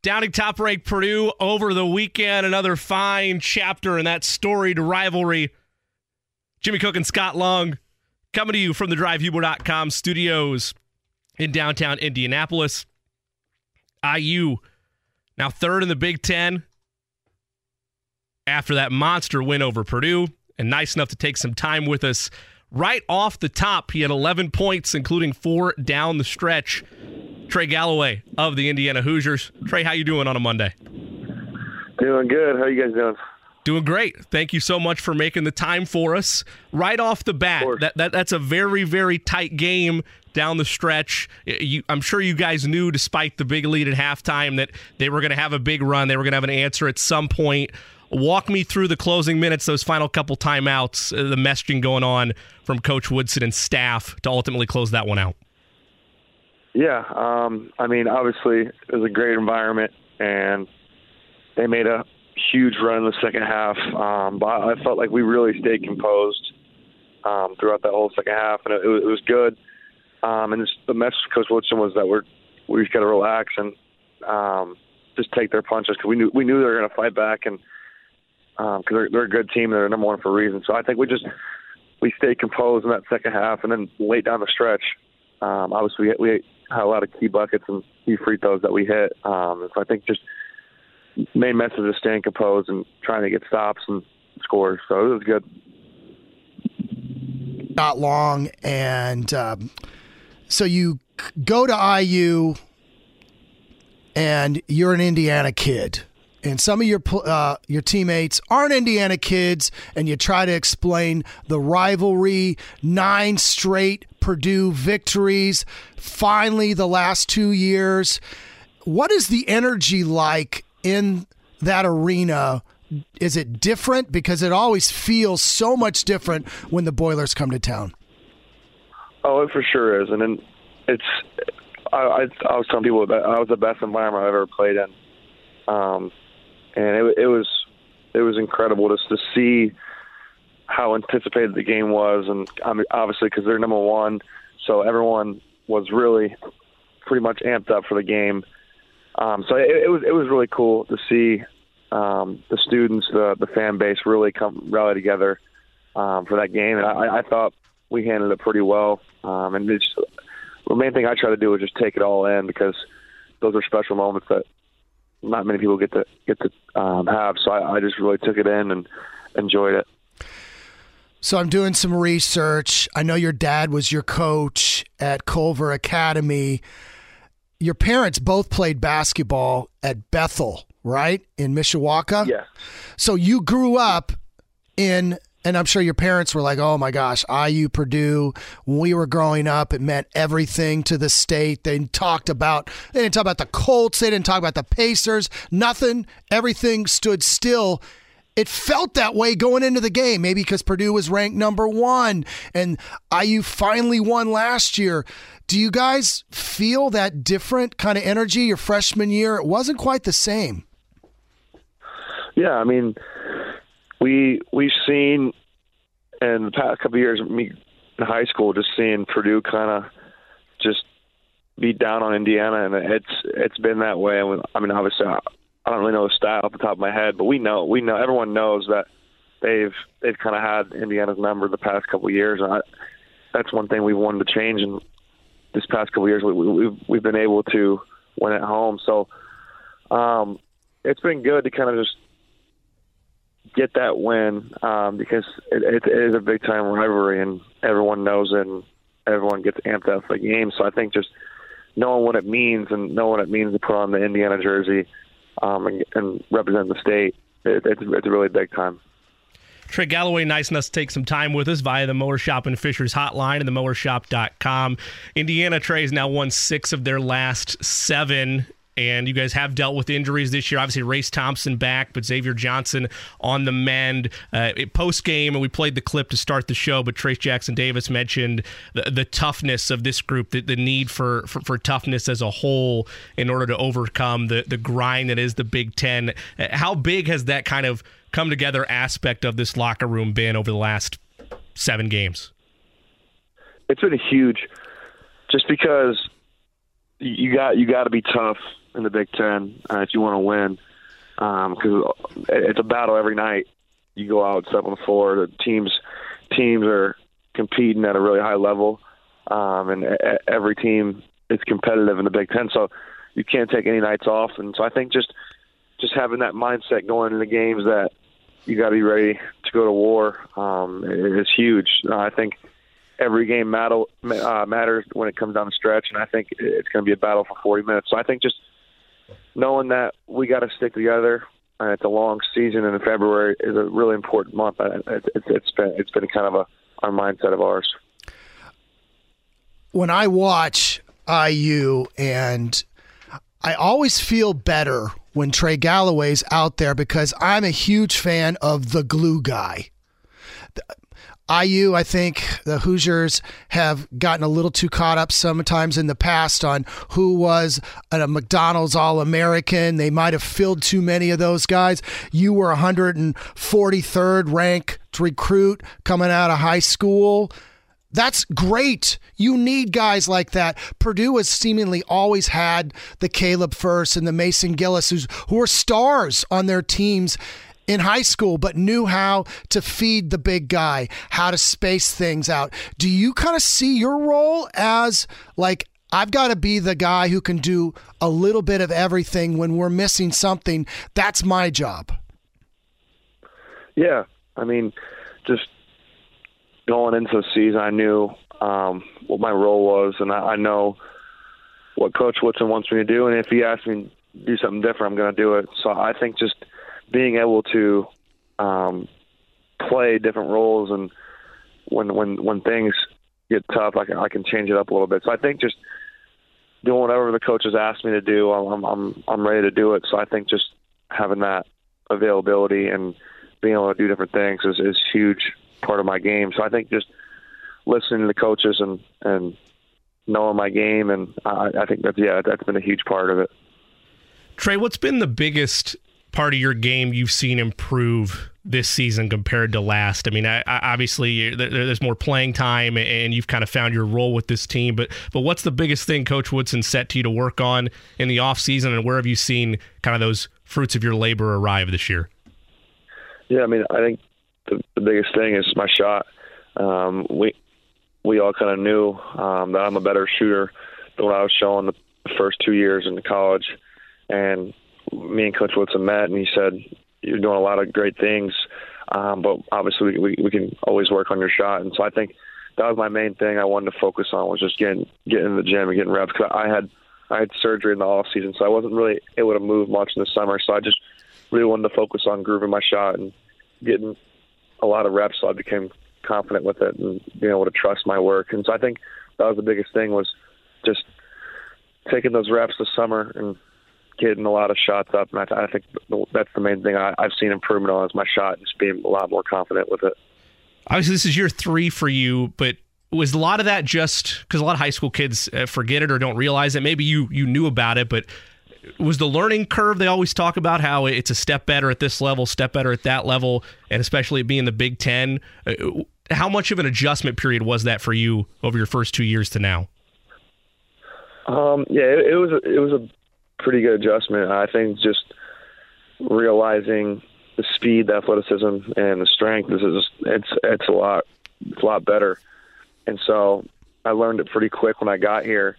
Downing top-ranked Purdue over the weekend. Another fine chapter in that storied rivalry. Jimmy Cook and Scott Long coming to you from the DriveHubler.com studios in downtown Indianapolis. IU now third in the Big Ten after that monster win over Purdue, and nice enough to take some time with us. Right off the top, he had 11 points, including 4 down the stretch. Trey Galloway of the Indiana Hoosiers. Trey, how you doing on a Monday? Doing good. How you guys doing? Doing great. Thank you so much for making the time for us. Right off the bat, that's a very, very tight game down the stretch. I'm sure you guys knew, despite the big lead at halftime, that they were going to have a big run. They were going to have an answer at some point. Walk me through the closing minutes, those final couple timeouts, the messaging going on from Coach Woodson and staff to ultimately close that one out. Yeah, obviously it was a great environment, and they made a huge run in the second half. But I felt like we really stayed composed throughout that whole second half, and it was good. And the message to Coach Woodson was that we just got to relax and just take their punches, because we knew they were going to fight back, and because they're a good team, they're number one for a reason. So I think we stayed composed in that second half, and then late down the stretch, obviously we had a lot of key buckets and key free throws that we hit. So I think just main message is staying composed and trying to get stops and scores. So it was good. Not long. And so you go to IU and you're an Indiana kid. And some of your teammates aren't Indiana kids, and you try to explain the rivalry, 9 straight Purdue victories, finally the last 2 years. What is the energy like in that arena? Is it different? Because it always feels so much different when the Boilers come to town. Oh, it for sure is. And then I was telling people that I was the best environment I've ever played in. And it was incredible just to see how anticipated the game was, and obviously because they're number one, so everyone was really pretty much amped up for the game. So it was really cool to see the students, the fan base really rally together for that game, and I thought we handled it pretty well. And it's just, the main thing I try to do is just take it all in, because those are special moments that not many people get to have, so I just really took it in and enjoyed it. So I'm doing some research. I know your dad was your coach at Culver Academy. Your parents both played basketball at Bethel, right, in Mishawaka? Yeah. So you grew up in, and I'm sure your parents were like, oh my gosh, IU, Purdue. When we were growing up, it meant everything to the state. They didn't talk about the Colts. They didn't talk about the Pacers. Nothing. Everything stood still. It felt that way going into the game, maybe because Purdue was ranked number one and IU finally won last year. Do you guys feel that different kind of energy your freshman year? It wasn't quite the same. Yeah, we've seen in the past couple of years, me in high school, just seeing Purdue kind of just be down on Indiana, and it's been that way. Obviously, I don't really know the style off the top of my head, but we know, everyone knows that they've kind of had Indiana's number the past couple of years. And that's one thing we wanted to change. And this past couple of years, we've been able to win at home. So it's been good to kind of just get that win because it is a big time rivalry, and everyone knows it, and everyone gets amped up for the game. So I think just knowing what it means and knowing what it means to put on the Indiana jersey and represent the state, it's a really big time. Trey Galloway, nice enough to take some time with us via the Mower Shop and Fisher's hotline and themowershop.com. Indiana, Trey has now won 6 of their last 7. and you guys have dealt with injuries this year. Obviously, Race Thompson back, but Xavier Johnson on the mend. Post-game, and we played the clip to start the show, but Trayce Jackson-Davis mentioned the toughness of this group, the need for toughness as a whole in order to overcome the grind that is the Big Ten. How big has that kind of come-together aspect of this locker room been over the last 7 games? It's been huge, just because you got to be tough in the Big Ten if you want to win, because it's a battle every night. You go out, step on the floor. The teams are competing at a really high level, and every team is competitive in the Big Ten. So you can't take any nights off. And so I think just having that mindset going into the games that you got to be ready to go to war is huge. I think every game matters when it comes down the stretch, and I think it's going to be a battle for 40 minutes. So I think just knowing that we got to stick together. It's a long season, and February is a really important month. It's been kind of our mindset of ours. When I watch IU, and I always feel better when Trey Galloway's out there, because I'm a huge fan of the glue guy. IU, I think the Hoosiers have gotten a little too caught up sometimes in the past on who was a McDonald's All-American. They might have filled too many of those guys. You were 143rd ranked recruit coming out of high school. That's great. You need guys like that. Purdue has seemingly always had the Caleb First and the Mason Gillis, who were stars on their teams in high school, but knew how to feed the big guy, how to space things out. Do you kind of see your role as, like, I've got to be the guy who can do a little bit of everything when we're missing something? That's my job. Yeah. I mean, just going into the season, I knew what my role was, and I know what Coach Woodson wants me to do, and if he asks me to do something different, I'm going to do it. So I think just being able to play different roles, and when things get tough, I can change it up a little bit. So I think just doing whatever the coaches asked me to do, I'm ready to do it. So I think just having that availability and being able to do different things is a huge part of my game. So I think just listening to the coaches and knowing my game, and I think that's been a huge part of it. Trey, what's been the biggest part of your game you've seen improve this season compared to last? I mean, obviously there's more playing time, and you've kind of found your role with this team, but what's the biggest thing Coach Woodson set to you to work on in the off season, and where have you seen kind of those fruits of your labor arrive this year? Yeah, I mean, I think the biggest thing is my shot. We all kind of knew that I'm a better shooter than what I was showing the first 2 years in college, and me and Coach Woodson met, and he said, "You're doing a lot of great things, but obviously we can always work on your shot." And so I think that was my main thing I wanted to focus on, was just getting in the gym and getting reps, because I had surgery in the off season, so I wasn't really able to move much in the summer. So I just really wanted to focus on grooving my shot and getting a lot of reps, so I became confident with it and being able to trust my work. And so I think that was the biggest thing, was just taking those reps this summer and getting a lot of shots up, and I think that's the main thing I've seen improvement on, is my shot, just being a lot more confident with it. Obviously, this is year 3 for you, but was a lot of that just because a lot of high school kids forget it or don't realize it? Maybe you knew about it, but was the learning curve they always talk about, how it's a step better at this level, step better at that level, and especially being the Big Ten, how much of an adjustment period was that for you over your first 2 years to now? Yeah, it was a pretty good adjustment. I think just realizing the speed, the athleticism, and the strength, it's a lot better. And so I learned it pretty quick when I got here.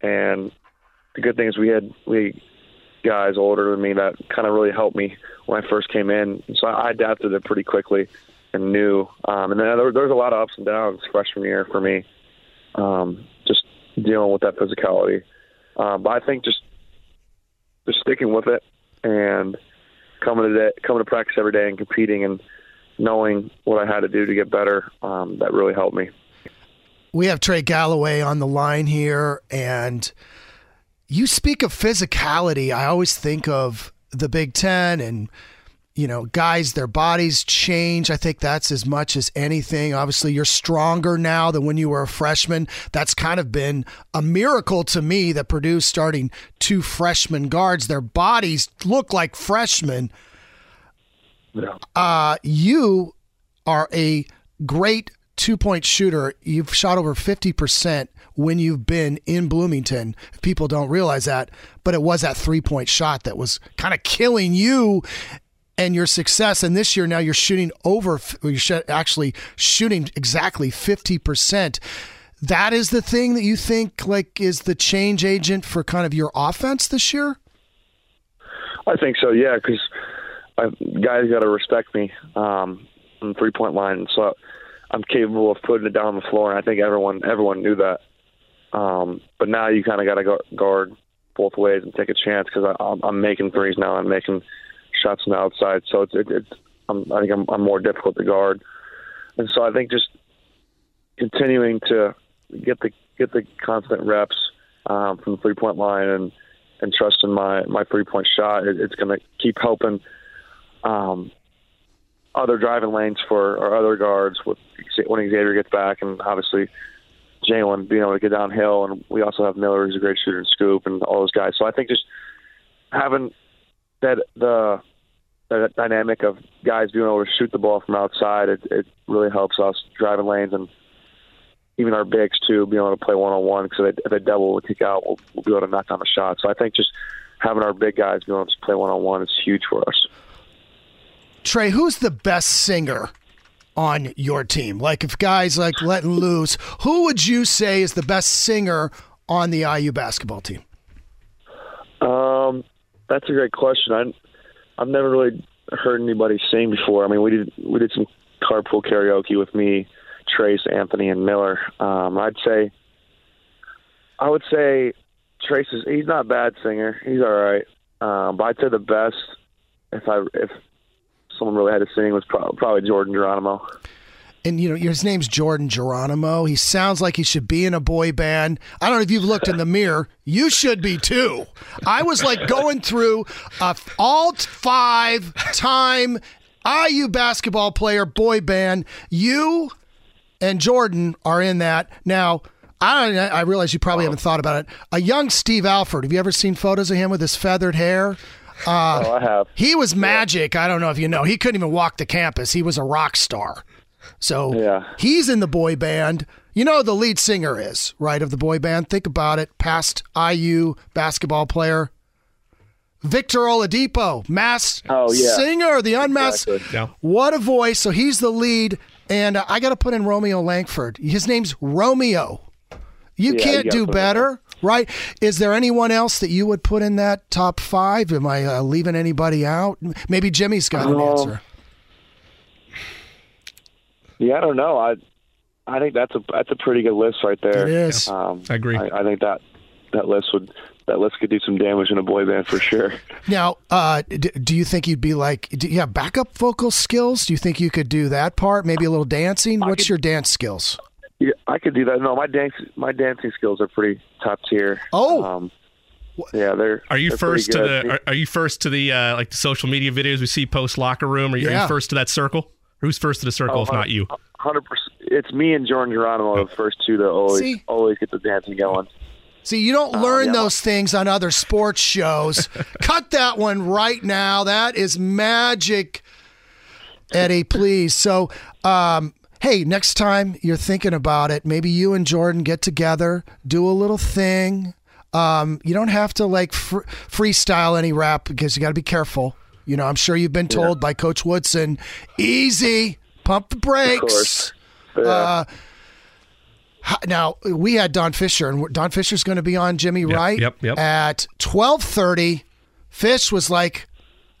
And the good thing is we had guys older than me that kind of really helped me when I first came in. And so I adapted it pretty quickly and knew. And then there was a lot of ups and downs freshman year for me, just dealing with that physicality. But I think just sticking with it and coming to practice every day and competing and knowing what I had to do to get better, that really helped me. We have Trey Galloway on the line here, and You speak of physicality. I always think of the Big Ten and, you know, guys, their bodies change. I think that's as much as anything. Obviously, you're stronger now than when you were a freshman. That's kind of been a miracle to me that Purdue's starting two freshman guards. Their bodies look like freshmen. Yeah. You are a great two-point shooter. You've shot over 50% when you've been in Bloomington. People don't realize that, but it was that three-point shot that was kind of killing you and your success. And this year now you're shooting over, you're actually shooting exactly 50%. That is the thing that you think like is the change agent for kind of your offense this year? I think so, yeah, because guys got to respect me on the three-point line. So I'm capable of putting it down on the floor, and I think everyone knew that. But now you kind of got to guard both ways and take a chance because I'm making threes now. I'm making shots on the outside, so I think I'm more difficult to guard. And so I think just continuing to get the constant reps from the three-point line and trusting my three-point shot, it's going to keep helping other driving lanes for our other guards when Xavier gets back, and obviously Jalen being able to get downhill, and we also have Miller, who's a great shooter and scoop, and all those guys. So I think just having that dynamic of guys being able to shoot the ball from outside, it really helps us driving lanes, and even our bigs too, being able to play one-on-one, because if they double or kick out, we'll be able to knock down a shot. So I think just having our big guys being able to play one-on-one is huge for us. Trey, who's the best singer on your team? Like, if guys like letting loose, who would you say is the best singer on the IU basketball team? That's a great question. I've never really heard anybody sing before. I mean, we did some carpool karaoke with me, Trayce, Anthony, and Miller. I would say Trayce is. He's not a bad singer. He's all right. But I'd say the best if someone really had to sing was probably Jordan Geronimo. And, you know, his name's Jordan Geronimo. He sounds like he should be in a boy band. I don't know if you've looked in the mirror. You should be, too. I was, like, going through a all-five-time IU basketball player boy band. You and Jordan are in that. Now, I realize you probably haven't thought about it. A young Steve Alford. Have you ever seen photos of him with his feathered hair? I have. He was magic. Yeah. I don't know if you know. He couldn't even walk the campus. He was a rock star. So yeah. He's in the boy band. You know who the lead singer is, right, of the boy band? Think about it. Past IU basketball player. Victor Oladipo, masked singer, the unmasked. Exactly. Yeah. What a voice. So he's the lead. And I got to put in Romeo Langford. His name's Romeo. You can't do better. Right. Is there anyone else that you would put in that top five? Am I leaving anybody out? Maybe Jimmy's got an answer. Yeah, I don't know. I think that's a pretty good list right there. It is. I agree. I think that list could do some damage in a boy band for sure. Now, do you think you'd be like? Do you have backup vocal skills? Do you think you could do that part? Maybe a little dancing. What's your dance skills? Yeah, I could do that. No, my dancing skills are pretty top tier. Oh. Yeah, they're. Are you first to the like the social media videos we see post locker room? Are you first to that circle? Who's first to the circle if not you? 100%. It's me and Jordan Geronimo, the first two to always get the dancing going. See, you don't learn those things on other sports shows. Cut that one right now. That is magic, Eddie, please. So, hey, next time you're thinking about it, maybe you and Jordan get together, do a little thing. You don't have to, like, freestyle any rap because you got to be careful. You know, I'm sure you've been told by Coach Woodson, easy, pump the brakes. Yeah. Now, we had Don Fisher, and Don Fisher's going to be on Jimmy Wright at 12:30. Fish was like,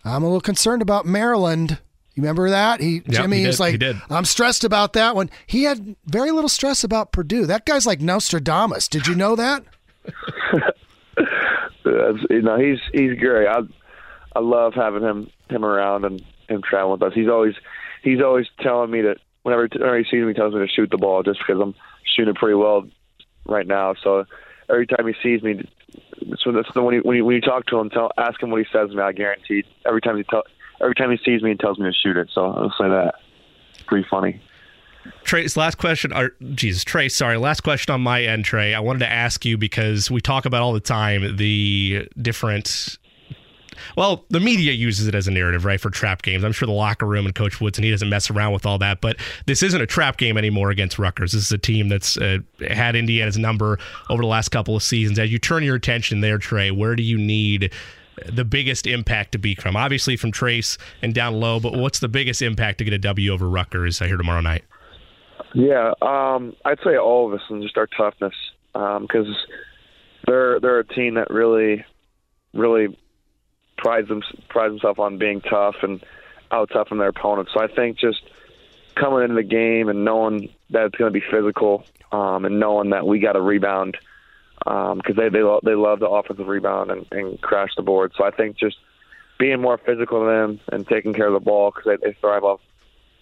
I'm a little concerned about Maryland. You remember that? Jimmy was like, I'm stressed about that one. He had very little stress about Purdue. That guy's like Nostradamus. Did you know that? No, he's great. I love having him around and him traveling with us. He's always telling me that whenever he sees me, he tells me to shoot the ball just because I'm shooting pretty well right now. So every time he sees me, So that's the when you talk to him, ask him what he says to me. I guarantee every time he sees me, he tells me to shoot it. So I'll say that. It's pretty funny. Trayce, last question. Last question on my end, Trey. I wanted to ask you because we talk about all the time the different. Well, the media uses it as a narrative, right, for trap games. I'm sure the locker room and Coach Woodson, he doesn't mess around with all that. But this isn't a trap game anymore against Rutgers. This is a team that's had Indiana's number over the last couple of seasons. As you turn your attention there, Trey, where do you need the biggest impact to be from? Obviously from Trayce and down low, but what's the biggest impact to get a W over Rutgers here tomorrow night? Yeah, I'd say all of us and just our toughness because they're a team that really prides himself on being tough and out-toughing their opponents. So I think just coming into the game and knowing that it's going to be physical and knowing that we got to rebound because they love the offensive rebound and crash the board. So I think just being more physical than them and taking care of the ball because they thrive off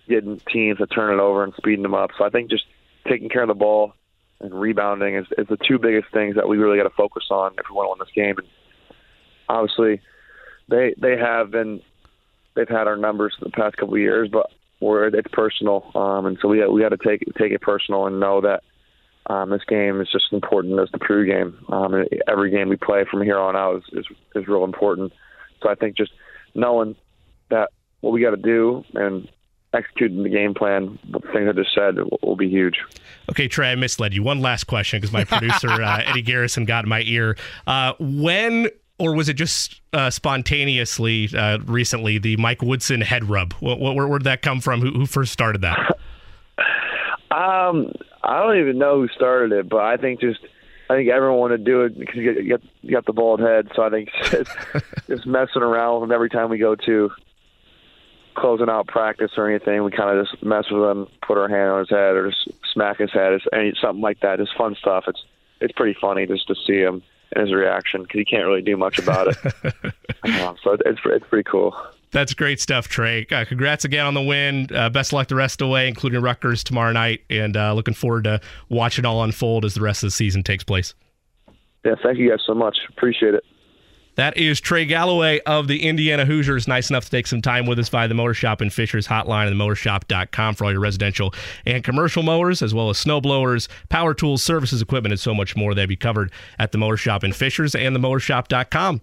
getting teams to turn it over and speeding them up. So I think just taking care of the ball and rebounding is the two biggest things that we really got to focus on if we want to win this game. And obviously, they've had our numbers for the past couple of years, but it's personal, and so we got to take it personal and know that this game is just as important as the Purdue game. And every game we play from here on out is real important. So I think just knowing that what we got to do and executing the game plan, the things I just said, will be huge. Okay, Trey, I misled you. One last question because my producer Eddie Garrison got in my ear. Or was it just spontaneously recently the Mike Woodson head rub? Where did that come from? Who first started that? I don't even know who started it, but I think everyone wanted to do it because you got the bald head. So I think just messing around with them every time we go to closing out practice or anything, we kind of just mess with him, put our hand on his head, or just smack his head, something like that. It's fun stuff. It's pretty funny just to see him. His reaction because he can't really do much about it. So it's pretty cool. That's great stuff, Trey. Congrats again on the win. Best of luck the rest of the way, including Rutgers tomorrow night, and looking forward to watch it all unfold as the rest of the season takes place. Yeah, thank you guys so much. Appreciate it. That is Trey Galloway of the Indiana Hoosiers. Nice enough to take some time with us via the Mower Shop and Fisher's hotline at themowershop.com for all your residential and commercial mowers, as well as snow blowers, power tools, services, equipment, and so much more. They'll be covered at the Mower Shop and Fisher's and themowershop.com.